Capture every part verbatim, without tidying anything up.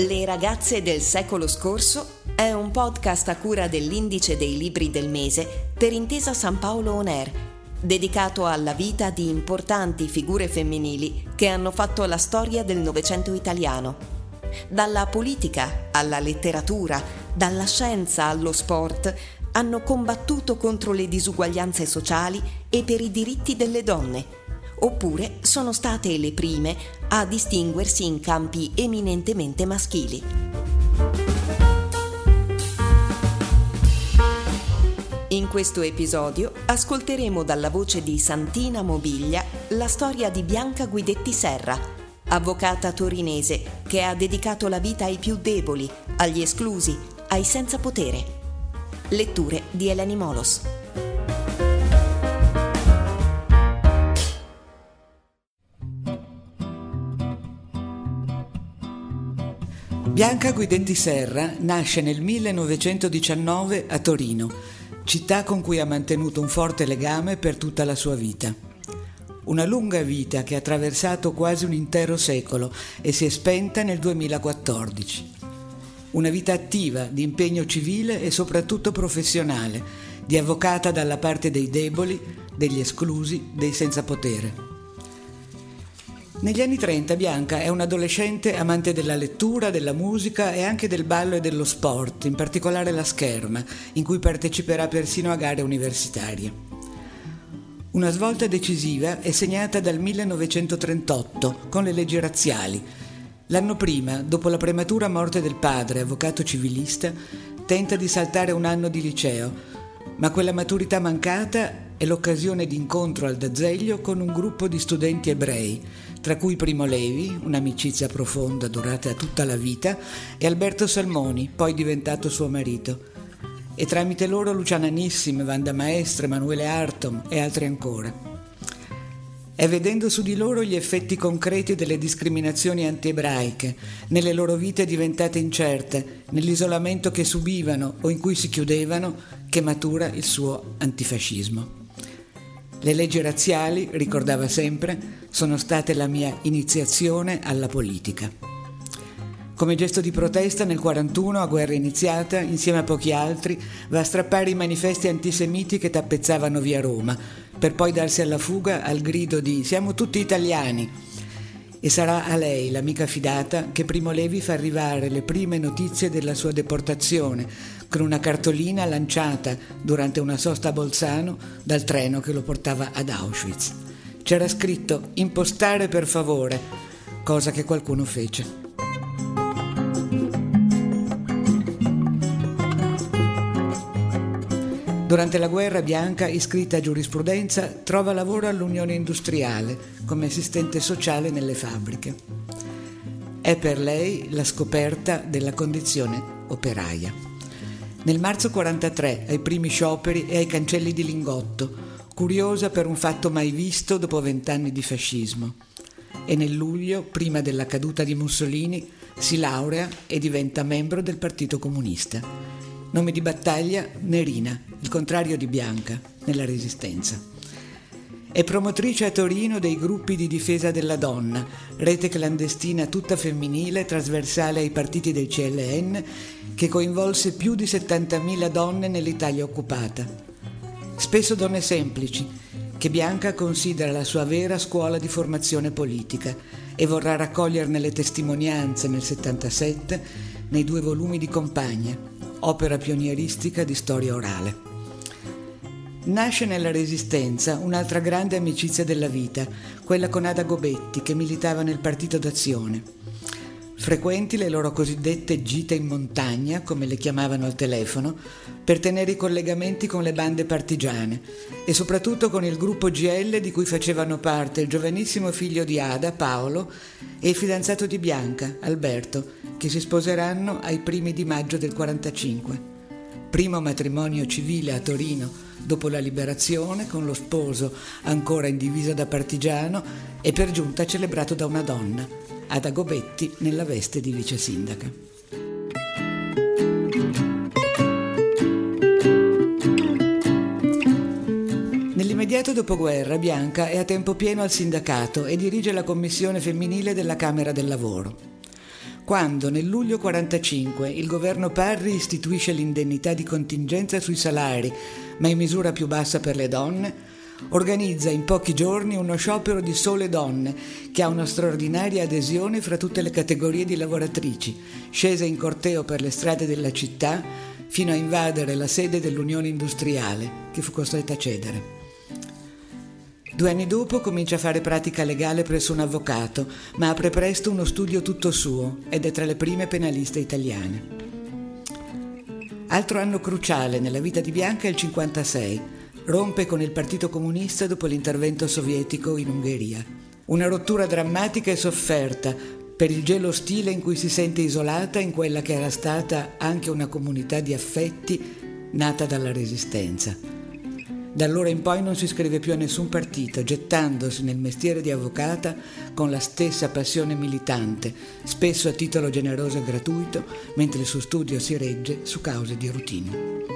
Le ragazze del secolo scorso è un podcast a cura dell'Indice dei Libri del Mese per Intesa San Paolo On Air, dedicato alla vita di importanti figure femminili che hanno fatto la storia del Novecento italiano. Dalla politica alla letteratura, dalla scienza allo sport, hanno combattuto contro le disuguaglianze sociali e per i diritti delle donne. Oppure sono state le prime a distinguersi in campi eminentemente maschili. In questo episodio ascolteremo dalla voce di Santina Mobiglia la storia di Bianca Guidetti Serra, avvocata torinese che ha dedicato la vita ai più deboli, agli esclusi, ai senza potere. Letture di Eleni Molos. Bianca Guidetti Serra nasce nel millenovecentodiciannove a Torino, città con cui ha mantenuto un forte legame per tutta la sua vita. Una lunga vita che ha attraversato quasi un intero secolo e si è spenta nel duemilaquattordici. Una vita attiva, di impegno civile e soprattutto professionale, di avvocata dalla parte dei deboli, degli esclusi, dei senza potere. Negli anni trenta Bianca è un'adolescente amante della lettura, della musica e anche del ballo e dello sport, in particolare la scherma, in cui parteciperà persino a gare universitarie. Una svolta decisiva è segnata dal millenovecentotrentotto con le leggi razziali. L'anno prima, dopo la prematura morte del padre, avvocato civilista, tenta di saltare un anno di liceo, ma quella maturità mancata è l'occasione di incontro al D'Azeglio con un gruppo di studenti ebrei, tra cui Primo Levi, un'amicizia profonda durata tutta la vita, e Alberto Salmoni, poi diventato suo marito, e tramite loro Luciana Nissim, Vanda Maestre, Emanuele Artom e altri ancora. È vedendo su di loro gli effetti concreti delle discriminazioni antiebraiche, nelle loro vite diventate incerte, nell'isolamento che subivano o in cui si chiudevano, che matura il suo antifascismo. Le leggi razziali, ricordava sempre, sono state la mia iniziazione alla politica. Come gesto di protesta nel quarantuno, a guerra iniziata, insieme a pochi altri, va a strappare i manifesti antisemiti che tappezzavano via Roma, per poi darsi alla fuga al grido di «Siamo tutti italiani!». E sarà a lei, l'amica fidata, che Primo Levi fa arrivare le prime notizie della sua deportazione, con una cartolina lanciata durante una sosta a Bolzano dal treno che lo portava ad Auschwitz. C'era scritto «Impostare per favore», cosa che qualcuno fece. Durante la guerra Bianca, iscritta a giurisprudenza, trova lavoro all'Unione Industriale come assistente sociale nelle fabbriche. È per lei la scoperta della condizione operaia. Nel marzo quarantatré, ai primi scioperi e ai cancelli di Lingotto, curiosa per un fatto mai visto dopo vent'anni di fascismo. E nel luglio, prima della caduta di Mussolini, si laurea e diventa membro del Partito Comunista. Nome di battaglia Nerina, il contrario di Bianca, nella Resistenza. È promotrice a Torino dei gruppi di difesa della donna, rete clandestina tutta femminile trasversale ai partiti del C L N che coinvolse più di settantamila donne nell'Italia occupata. Spesso donne semplici, che Bianca considera la sua vera scuola di formazione politica e vorrà raccoglierne le testimonianze nel settantasette nei due volumi di Compagna, opera pionieristica di storia orale. Nasce nella Resistenza un'altra grande amicizia della vita, quella con Ada Gobetti, che militava nel Partito d'Azione. frequenti le loro cosiddette gite in montagna, come le chiamavano al telefono, per tenere i collegamenti con le bande partigiane e soprattutto con il gruppo G L di cui facevano parte il giovanissimo figlio di Ada, Paolo, e il fidanzato di Bianca, Alberto, che si sposeranno ai primi di maggio del quarantacinque. Primo matrimonio civile a Torino dopo la liberazione, con lo sposo ancora in divisa da partigiano e per giunta celebrato da una donna, Ada Gobetti, nella veste di vice sindaca. Nell'immediato dopoguerra Bianca è a tempo pieno al sindacato e dirige la commissione femminile della Camera del Lavoro. Quando nel luglio quarantacinque il governo Parri istituisce l'indennità di contingenza sui salari, ma in misura più bassa per le donne, organizza in pochi giorni uno sciopero di sole donne che ha una straordinaria adesione fra tutte le categorie di lavoratrici, scese in corteo per le strade della città fino a invadere la sede dell'Unione Industriale, che fu costretta a cedere. Due anni dopo comincia a fare pratica legale presso un avvocato, ma apre presto uno studio tutto suo ed è tra le prime penaliste italiane. Altro anno cruciale nella vita di Bianca è il cinquantasei. Rompe con il Partito Comunista dopo l'intervento sovietico in Ungheria. Una rottura drammatica e sofferta per il gelo ostile in cui si sente isolata in quella che era stata anche una comunità di affetti nata dalla Resistenza. Da allora in poi non si iscrive più a nessun partito, gettandosi nel mestiere di avvocata con la stessa passione militante, spesso a titolo generoso e gratuito, mentre il suo studio si regge su cause di routine.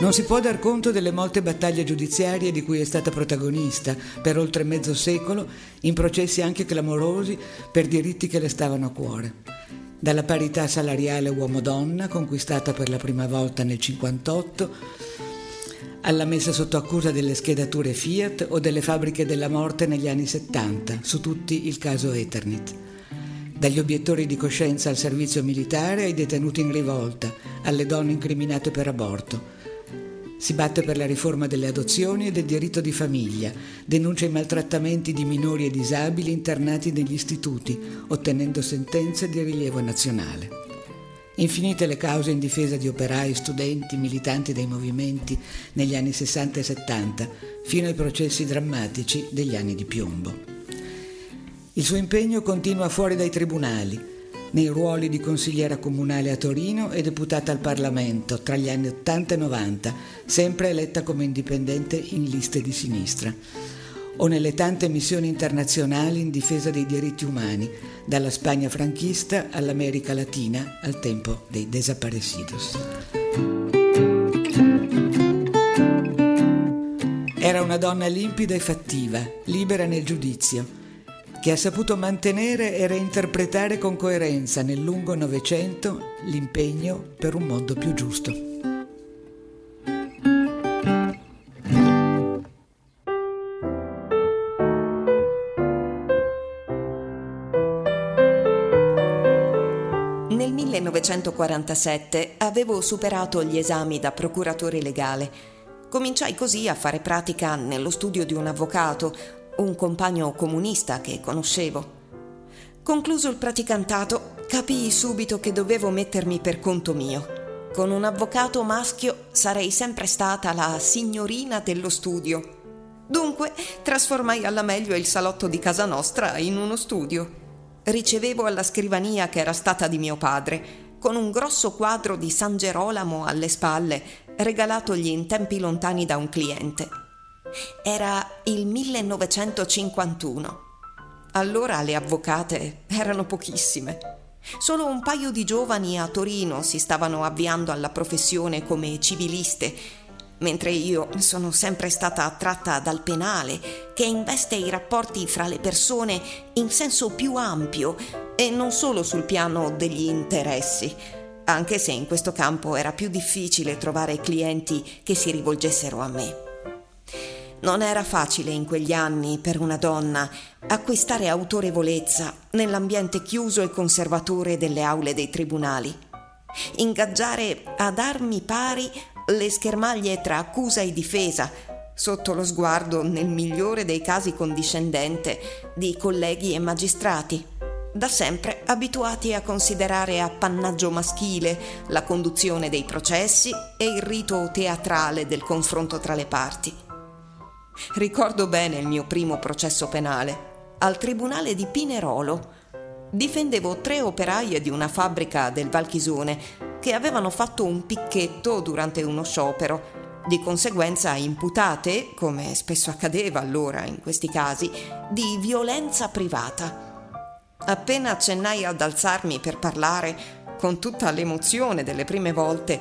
Non si può dar conto delle molte battaglie giudiziarie di cui è stata protagonista per oltre mezzo secolo, in processi anche clamorosi per diritti che le stavano a cuore. Dalla parità salariale uomo-donna, conquistata per la prima volta nel cinquantotto, alla messa sotto accusa delle schedature Fiat o delle fabbriche della morte negli anni settanta, su tutti il caso Eternit. Dagli obiettori di coscienza al servizio militare ai detenuti in rivolta, alle donne incriminate per aborto. Si batte per la riforma delle adozioni e del diritto di famiglia, denuncia i maltrattamenti di minori e disabili internati negli istituti, ottenendo sentenze di rilievo nazionale. Infinite le cause in difesa di operai, studenti, militanti dei movimenti negli anni sessanta e settanta, fino ai processi drammatici degli anni di piombo. Il suo impegno continua fuori dai tribunali, nei ruoli di consigliera comunale a Torino e deputata al Parlamento tra gli anni ottanta e novanta, sempre eletta come indipendente in liste di sinistra, o nelle tante missioni internazionali in difesa dei diritti umani, dalla Spagna franchista all'America Latina al tempo dei desaparecidos. Era una donna limpida e fattiva, libera nel giudizio, che ha saputo mantenere e reinterpretare con coerenza nel lungo Novecento l'impegno per un mondo più giusto. Nel millenovecentoquarantasette avevo superato gli esami da procuratore legale. Cominciai così a fare pratica nello studio di un avvocato, un compagno comunista che conoscevo. Concluso il praticantato, capii subito che dovevo mettermi per conto mio. Con un avvocato maschio sarei sempre stata la signorina dello studio. Dunque, trasformai alla meglio il salotto di casa nostra in uno studio. Ricevevo alla scrivania che era stata di mio padre, con un grosso quadro di San Gerolamo alle spalle, regalatogli in tempi lontani da un cliente. Era il millenovecentocinquantuno. Allora le avvocate erano pochissime. Solo un paio di giovani a Torino si stavano avviando alla professione come civiliste, mentre io sono sempre stata attratta dal penale, che investe i rapporti fra le persone in senso più ampio e non solo sul piano degli interessi, anche se in questo campo era più difficile trovare clienti che si rivolgessero a me. Non era facile in quegli anni per una donna acquistare autorevolezza nell'ambiente chiuso e conservatore delle aule dei tribunali, ingaggiare ad armi pari le schermaglie tra accusa e difesa, sotto lo sguardo, nel migliore dei casi condiscendente, di colleghi e magistrati, da sempre abituati a considerare appannaggio maschile la conduzione dei processi e il rito teatrale del confronto tra le parti. Ricordo bene il mio primo processo penale al tribunale di Pinerolo. Difendevo tre operaie di una fabbrica del Valchisone che avevano fatto un picchetto durante uno sciopero, di conseguenza imputate, come spesso accadeva allora in questi casi, di violenza privata. Appena accennai ad alzarmi per parlare, con tutta l'emozione delle prime volte,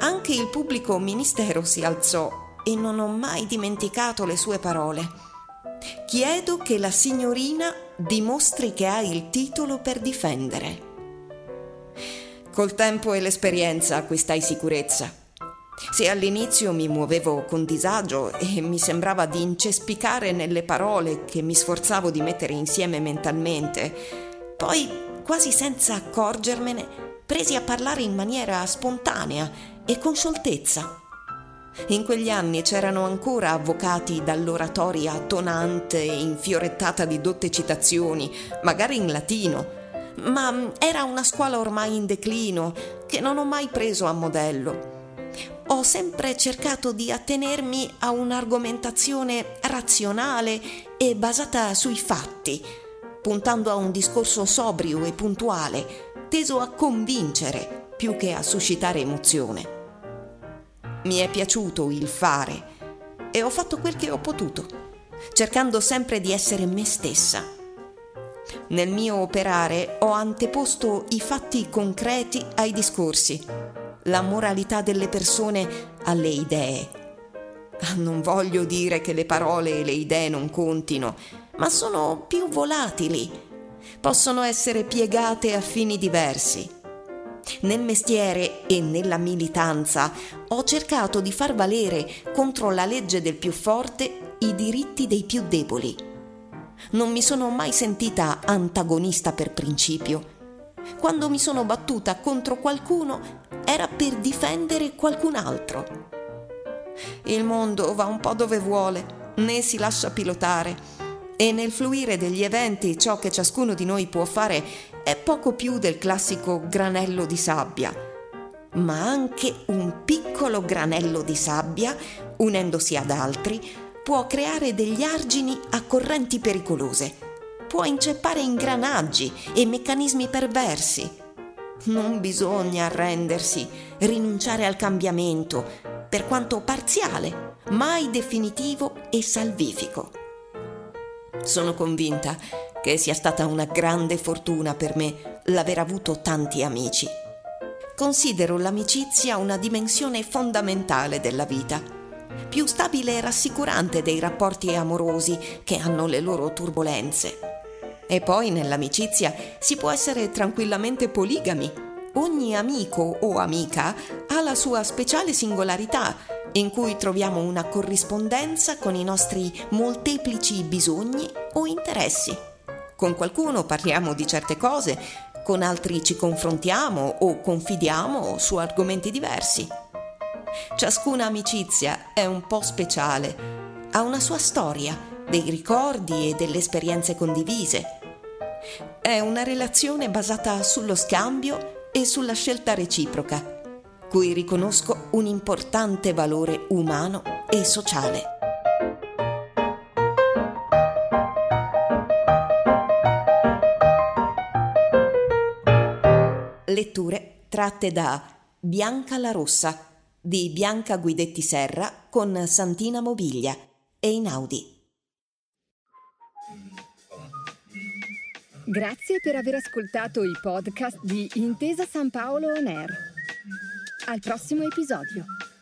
anche il pubblico ministero si alzò e non ho mai dimenticato le sue parole. Chiedo che la signorina dimostri che ha il titolo per difendere. Col tempo e l'esperienza acquistai sicurezza. Se all'inizio mi muovevo con disagio e mi sembrava di incespicare nelle parole che mi sforzavo di mettere insieme mentalmente, poi, quasi senza accorgermene, presi a parlare in maniera spontanea e con scioltezza. In quegli anni c'erano ancora avvocati dall'oratoria tonante e infiorettata di dotte citazioni, magari in latino, ma era una scuola ormai in declino che non ho mai preso a modello. Ho sempre cercato di attenermi a un'argomentazione razionale e basata sui fatti, puntando a un discorso sobrio e puntuale, teso a convincere più che a suscitare emozione. Mi è piaciuto il fare e ho fatto quel che ho potuto, cercando sempre di essere me stessa. Nel mio operare ho anteposto i fatti concreti ai discorsi, la moralità delle persone alle idee. Non voglio dire che le parole e le idee non contino, ma sono più volatili, possono essere piegate a fini diversi. Nel mestiere e nella militanza ho cercato di far valere contro la legge del più forte i diritti dei più deboli. Non mi sono mai sentita antagonista per principio. Quando mi sono battuta contro qualcuno era per difendere qualcun altro. Il mondo va un po' dove vuole, né si lascia pilotare, e nel fluire degli eventi ciò che ciascuno di noi può fare è poco più del classico granello di sabbia, ma anche un piccolo granello di sabbia, unendosi ad altri, può creare degli argini a correnti pericolose, può inceppare ingranaggi e meccanismi perversi. Non bisogna arrendersi, rinunciare al cambiamento, per quanto parziale, mai definitivo e salvifico. Sono convinta che sia stata una grande fortuna per me l'aver avuto tanti amici. Considero l'amicizia una dimensione fondamentale della vita, più stabile e rassicurante dei rapporti amorosi che hanno le loro turbolenze. E poi nell'amicizia si può essere tranquillamente poligami. Ogni amico o amica ha la sua speciale singolarità, in cui troviamo una corrispondenza con i nostri molteplici bisogni o interessi. Con qualcuno parliamo di certe cose, con altri ci confrontiamo o confidiamo su argomenti diversi. Ciascuna amicizia è un po' speciale, ha una sua storia, dei ricordi e delle esperienze condivise. È una relazione basata sullo scambio e sulla scelta reciproca, cui riconosco un importante valore umano e sociale. Letture tratte da Bianca la Rossa di Bianca Guidetti Serra con Santina Mobiglia, Einaudi. Grazie per aver ascoltato i podcast di Intesa San Paolo On Air. Al prossimo episodio.